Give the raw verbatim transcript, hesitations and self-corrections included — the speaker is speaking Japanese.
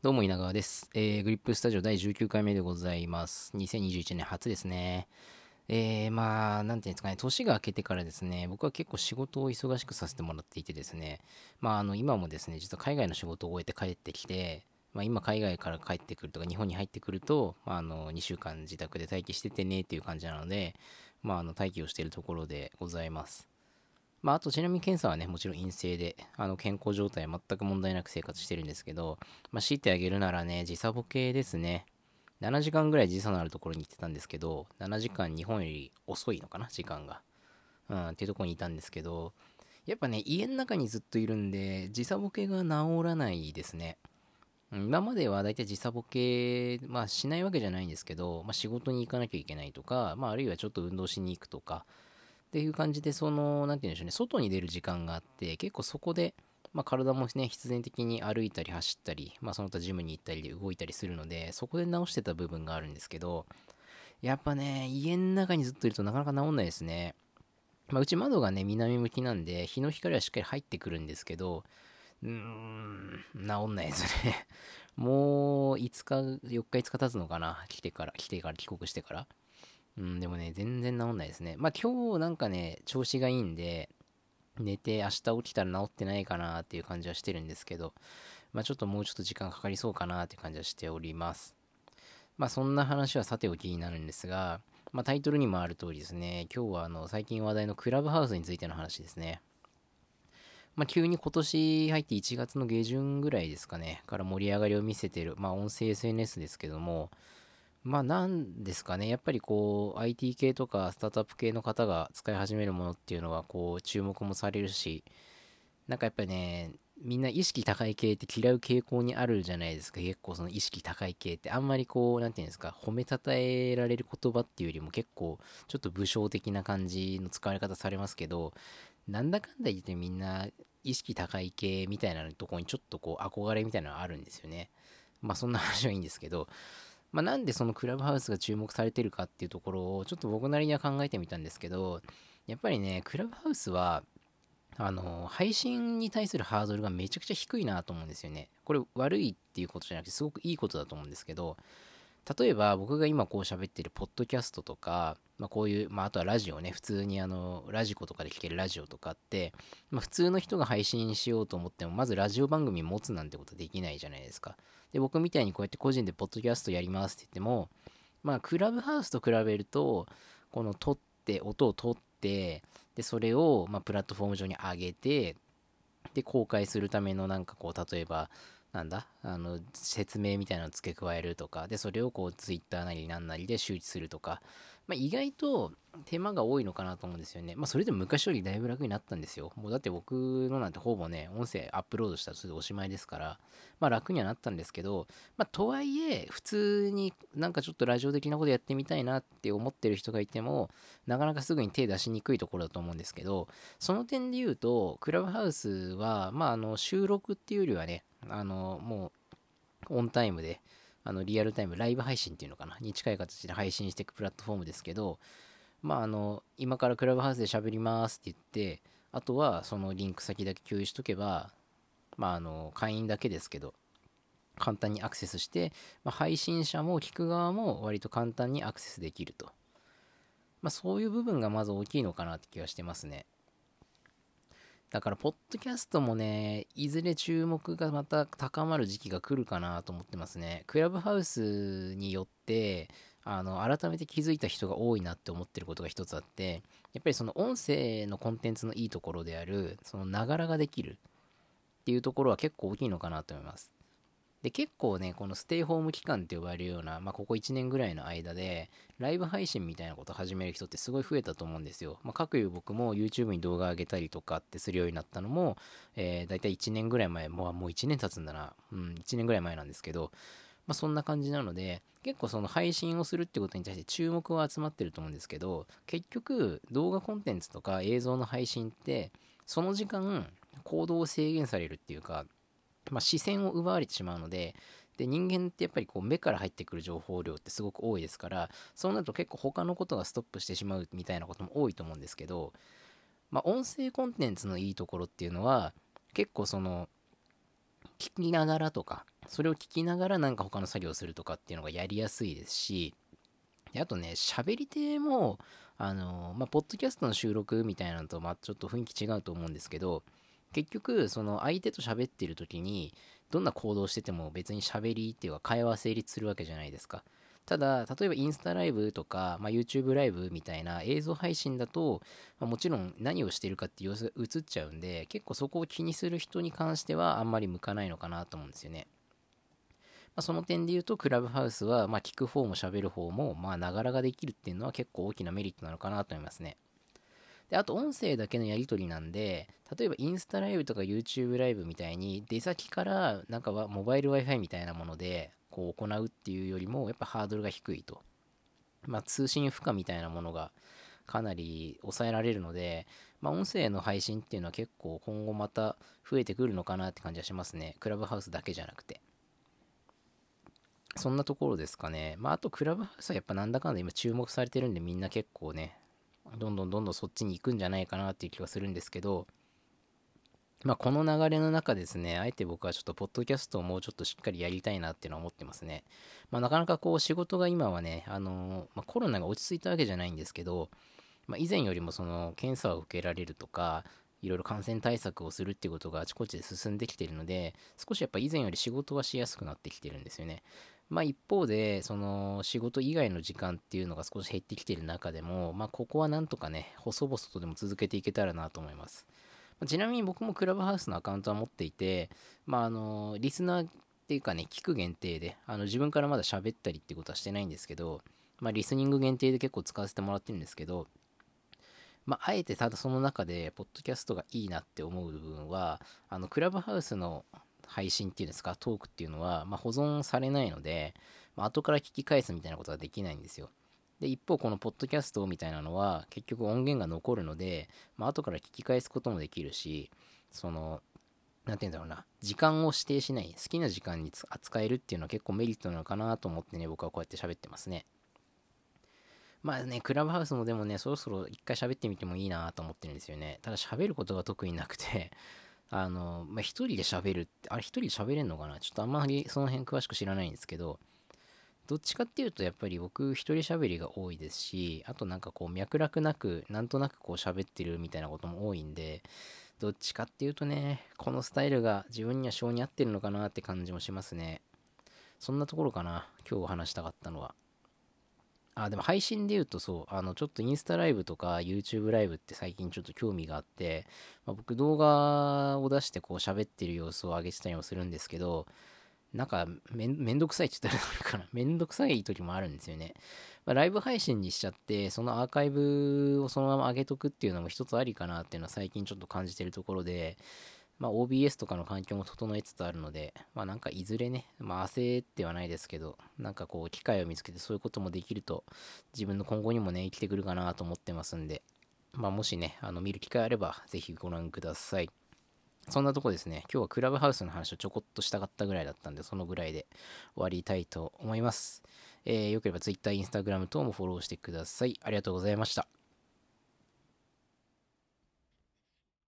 どうも稲川です、えー、グリップスタジオだいじゅうきゅうかいめでございます。にせんにじゅういちねん初ですね。えー、まあなんていうんですかね、年が明けてからですね、僕は結構仕事を忙しくさせてもらっていてですね、まああの今もですね、実は海外の仕事を終えて帰ってきて、まあ、今海外から帰ってくるとか日本に入ってくると、まあ、あのにしゅうかん自宅で待機しててねっていう感じなので、まああの待機をしているところでございます。まあ、あとちなみに検査はね、もちろん陰性で、あの健康状態は全く問題なく生活してるんですけど、まあ、強いてあげるならね、時差ボケですね。ななじかんぐらい時差のあるところに行ってたんですけど、ななじかん日本より遅いのかな、時間が。うん、っていうところにいたんですけど、やっぱね、家の中にずっといるんで、時差ボケが治らないですね。今まではだいたい時差ボケ、まあしないわけじゃないんですけど、まあ、仕事に行かなきゃいけないとか、まああるいはちょっと運動しに行くとか、っていう感じで、その、なんて言うんでしょうね、外に出る時間があって、結構そこで、まあ体もね、必然的に歩いたり走ったり、まあその他ジムに行ったりで動いたりするので、そこで直してた部分があるんですけど、やっぱね、家の中にずっといるとなかなか治んないですね。まあうち窓がね、南向きなんで、日の光はしっかり入ってくるんですけど、うーん、治んないですね。もういつか、よっかいつか経つのかな、来てから、来てから、帰国してから。うん、でもね、全然治んないですね。まあ今日なんかね、調子がいいんで、寝て明日起きたら治ってないかなっていう感じはしてるんですけど、まあちょっともうちょっと時間かかりそうかなっていう感じはしております。まあそんな話はさておきになるんですが、まあタイトルにもある通りですね、今日はあの最近話題のクラブハウスについての話ですね。まあ急に今年入っていちがつの下旬ぐらいですかね、から盛り上がりを見せてる、まあ音声 エスエヌエス ですけども、まあなんですかね、やっぱりこう アイティー 系とかスタートアップ系の方が使い始めるものっていうのはこう注目もされるし、なんかやっぱりね、みんな意識高い系って嫌う傾向にあるじゃないですか。結構その意識高い系ってあんまりこうなんていうんですか、褒めたたえられる言葉っていうよりも結構ちょっと武将的な感じの使われ方されますけど、なんだかんだ言ってみんな意識高い系みたいなところにちょっとこう憧れみたいなのがあるんですよね。まあそんな話はいいんですけど、まあ、なんでそのクラブハウスが注目されてるかっていうところをちょっと僕なりには考えてみたんですけど、やっぱりね、クラブハウスはあの配信に対するハードルがめちゃくちゃ低いなと思うんですよね。これ悪いっていうことじゃなくてすごくいいことだと思うんですけど、例えば僕が今こう喋ってるポッドキャストとか、まあ、こういう、まあ、あとはラジオね、普通にあのラジコとかで聴けるラジオとかって、まあ、普通の人が配信しようと思ってもまずラジオ番組持つなんてことできないじゃないですか。で、僕みたいにこうやって個人でポッドキャストやりますって言っても、まあクラブハウスと比べるとこの撮って音を撮って、でそれをまあプラットフォーム上に上げて、で公開するためのなんかこう例えばなんだあの説明みたいなのを付け加えるとかで、それをこうツイッターなりなんなりで周知するとか、まあ、意外と手間が多いのかなと思うんですよね。まあそれでも昔よりだいぶ楽になったんですよ。もうだって僕のなんてほぼね、音声アップロードしたらそれでおしまいですから、まあ楽にはなったんですけど、まあとはいえ普通になんかちょっとラジオ的なことやってみたいなって思ってる人がいてもなかなかすぐに手出しにくいところだと思うんですけど、その点で言うとクラブハウスはまああの収録っていうよりはね、あのもうオンタイムであのリアルタイムライブ配信っていうのかなに近い形で配信していくプラットフォームですけど、まああの今からクラブハウスで喋りますって言って、あとはそのリンク先だけ共有しとけば、まああの会員だけですけど簡単にアクセスして、まあ、配信者も聞く側も割と簡単にアクセスできると、まあそういう部分がまず大きいのかなって気がしてますね。だからポッドキャストもね、いずれ注目がまた高まる時期が来るかなと思ってますね。クラブハウスによってあの改めて気づいた人が多いなって思ってることが一つあって、やっぱりその音声のコンテンツのいいところであるそのながらができるっていうところは結構大きいのかなと思います。で結構ね、このステイホーム期間って呼ばれるような、まあ、ここいちねんぐらいの間でライブ配信みたいなことを始める人ってすごい増えたと思うんですよ。まあ、各有僕も YouTube に動画上げたりとかってするようになったのも、えー、だいたいいちねんぐらい前、もう、もういちねん経つんだな、うん、いちねんぐらい前なんですけど、まあ、そんな感じなので結構その配信をするってことに対して注目は集まってると思うんですけど、結局動画コンテンツとか映像の配信ってその時間行動を制限されるっていうか、まあ、視線を奪われてしまうので、で人間ってやっぱりこう目から入ってくる情報量ってすごく多いですから、そうなると結構他のことがストップしてしまうみたいなことも多いと思うんですけど、まあ、音声コンテンツのいいところっていうのは結構その聞きながらとかそれを聞きながらなんか他の作業をするとかっていうのがやりやすいですし、であとね、喋り手もあの、まあ、ポッドキャストの収録みたいなのと、まあ、ちょっと雰囲気違うと思うんですけど、結局その相手と喋ってる時にどんな行動してても別に喋りっていうか会話は成立するわけじゃないですか。ただ例えばインスタライブとか、まあ、YouTube ライブみたいな映像配信だと、まあ、もちろん何をしてるかって様子が映っちゃうんで、結構そこを気にする人に関してはあんまり向かないのかなと思うんですよね。まあ、その点で言うとクラブハウスはまあ聞く方も喋る方もまあながらができるっていうのは結構大きなメリットなのかなと思いますね。であと音声だけのやり取りなんで、例えばインスタライブとか YouTube ライブみたいに出先からなんかモバイル Wi-Fi みたいなものでこう行うっていうよりもやっぱハードルが低いと、まあ、通信負荷みたいなものがかなり抑えられるので、まあ、音声の配信っていうのは結構今後また増えてくるのかなって感じはしますね。クラブハウスだけじゃなくて。そんなところですかね。まあ、あとクラブハウスはやっぱなんだかんだ今注目されてるんで、みんな結構ねどんどんどんどんそっちに行くんじゃないかなっていう気はするんですけど、まあこの流れの中ですね、あえて僕はちょっとポッドキャストをもうちょっとしっかりやりたいなっていうのは思ってますね。まあなかなかこう仕事が今はね、あの、まあ、コロナが落ち着いたわけじゃないんですけど、まあ以前よりもその検査を受けられるとか、いろいろ感染対策をするっていうことがあちこちで進んできているので、少しやっぱ以前より仕事はしやすくなってきてるんですよね。まあ一方でその仕事以外の時間っていうのが少し減ってきている中でも、まあここはなんとかね細々とでも続けていけたらなと思います。まあ、ちなみに僕もクラブハウスのアカウントは持っていて、まああのリスナーっていうかね聞く限定で、あの自分からまだ喋ったりってことはしてないんですけど、まあリスニング限定で結構使わせてもらってるんですけど、まああえてただその中でポッドキャストがいいなって思う部分は、あのクラブハウスの配信っていうんですか、トークっていうのは、まあ、保存されないので、まあ、後から聞き返すみたいなことはできないんですよ。で一方このポッドキャストみたいなのは結局音源が残るので、まあ後から聞き返すこともできるし、そのなんていうんだろうな、時間を指定しない、好きな時間に扱えるっていうのは結構メリットなのかなと思ってね、僕はこうやって喋ってますね。まあね、クラブハウスもでもねそろそろ一回喋ってみてもいいなと思ってるんですよね。ただ喋ることが特になくてあの、まあ、一人で喋るって、あれ一人で喋れんのかな？ちょっとあんまりその辺詳しく知らないんですけど、どっちかっていうとやっぱり僕一人喋りが多いですし、あとなんかこう脈絡なく、なんとなくこう喋ってるみたいなことも多いんで、どっちかっていうとね、このスタイルが自分には性に合ってるのかなって感じもしますね。そんなところかな、今日お話したかったのは。あ、でも配信で言うとそう、あの、ちょっとインスタライブとか YouTube ライブって最近ちょっと興味があって、まあ、僕動画を出してこう喋ってる様子を上げてたりもするんですけど、なんかめん、めんどくさいって言ったらなんかな、めんどくさい時もあるんですよね。まあ、ライブ配信にしちゃって、そのアーカイブをそのまま上げとくっていうのも一つありかなっていうのは最近ちょっと感じてるところで、まあ オービーエス とかの環境も整えつつあるので、まあなんかいずれね、まあ焦ってはないですけど、なんかこう機会を見つけてそういうこともできると、自分の今後にもね、生きてくるかなと思ってますんで、まあもしね、あの見る機会あれば、ぜひご覧ください。そんなとこですね、今日はクラブハウスの話をちょこっとしたかったぐらいだったんで、そのぐらいで終わりたいと思います。えー、よければ Twitter、Instagram 等もフォローしてください。ありがとうございました。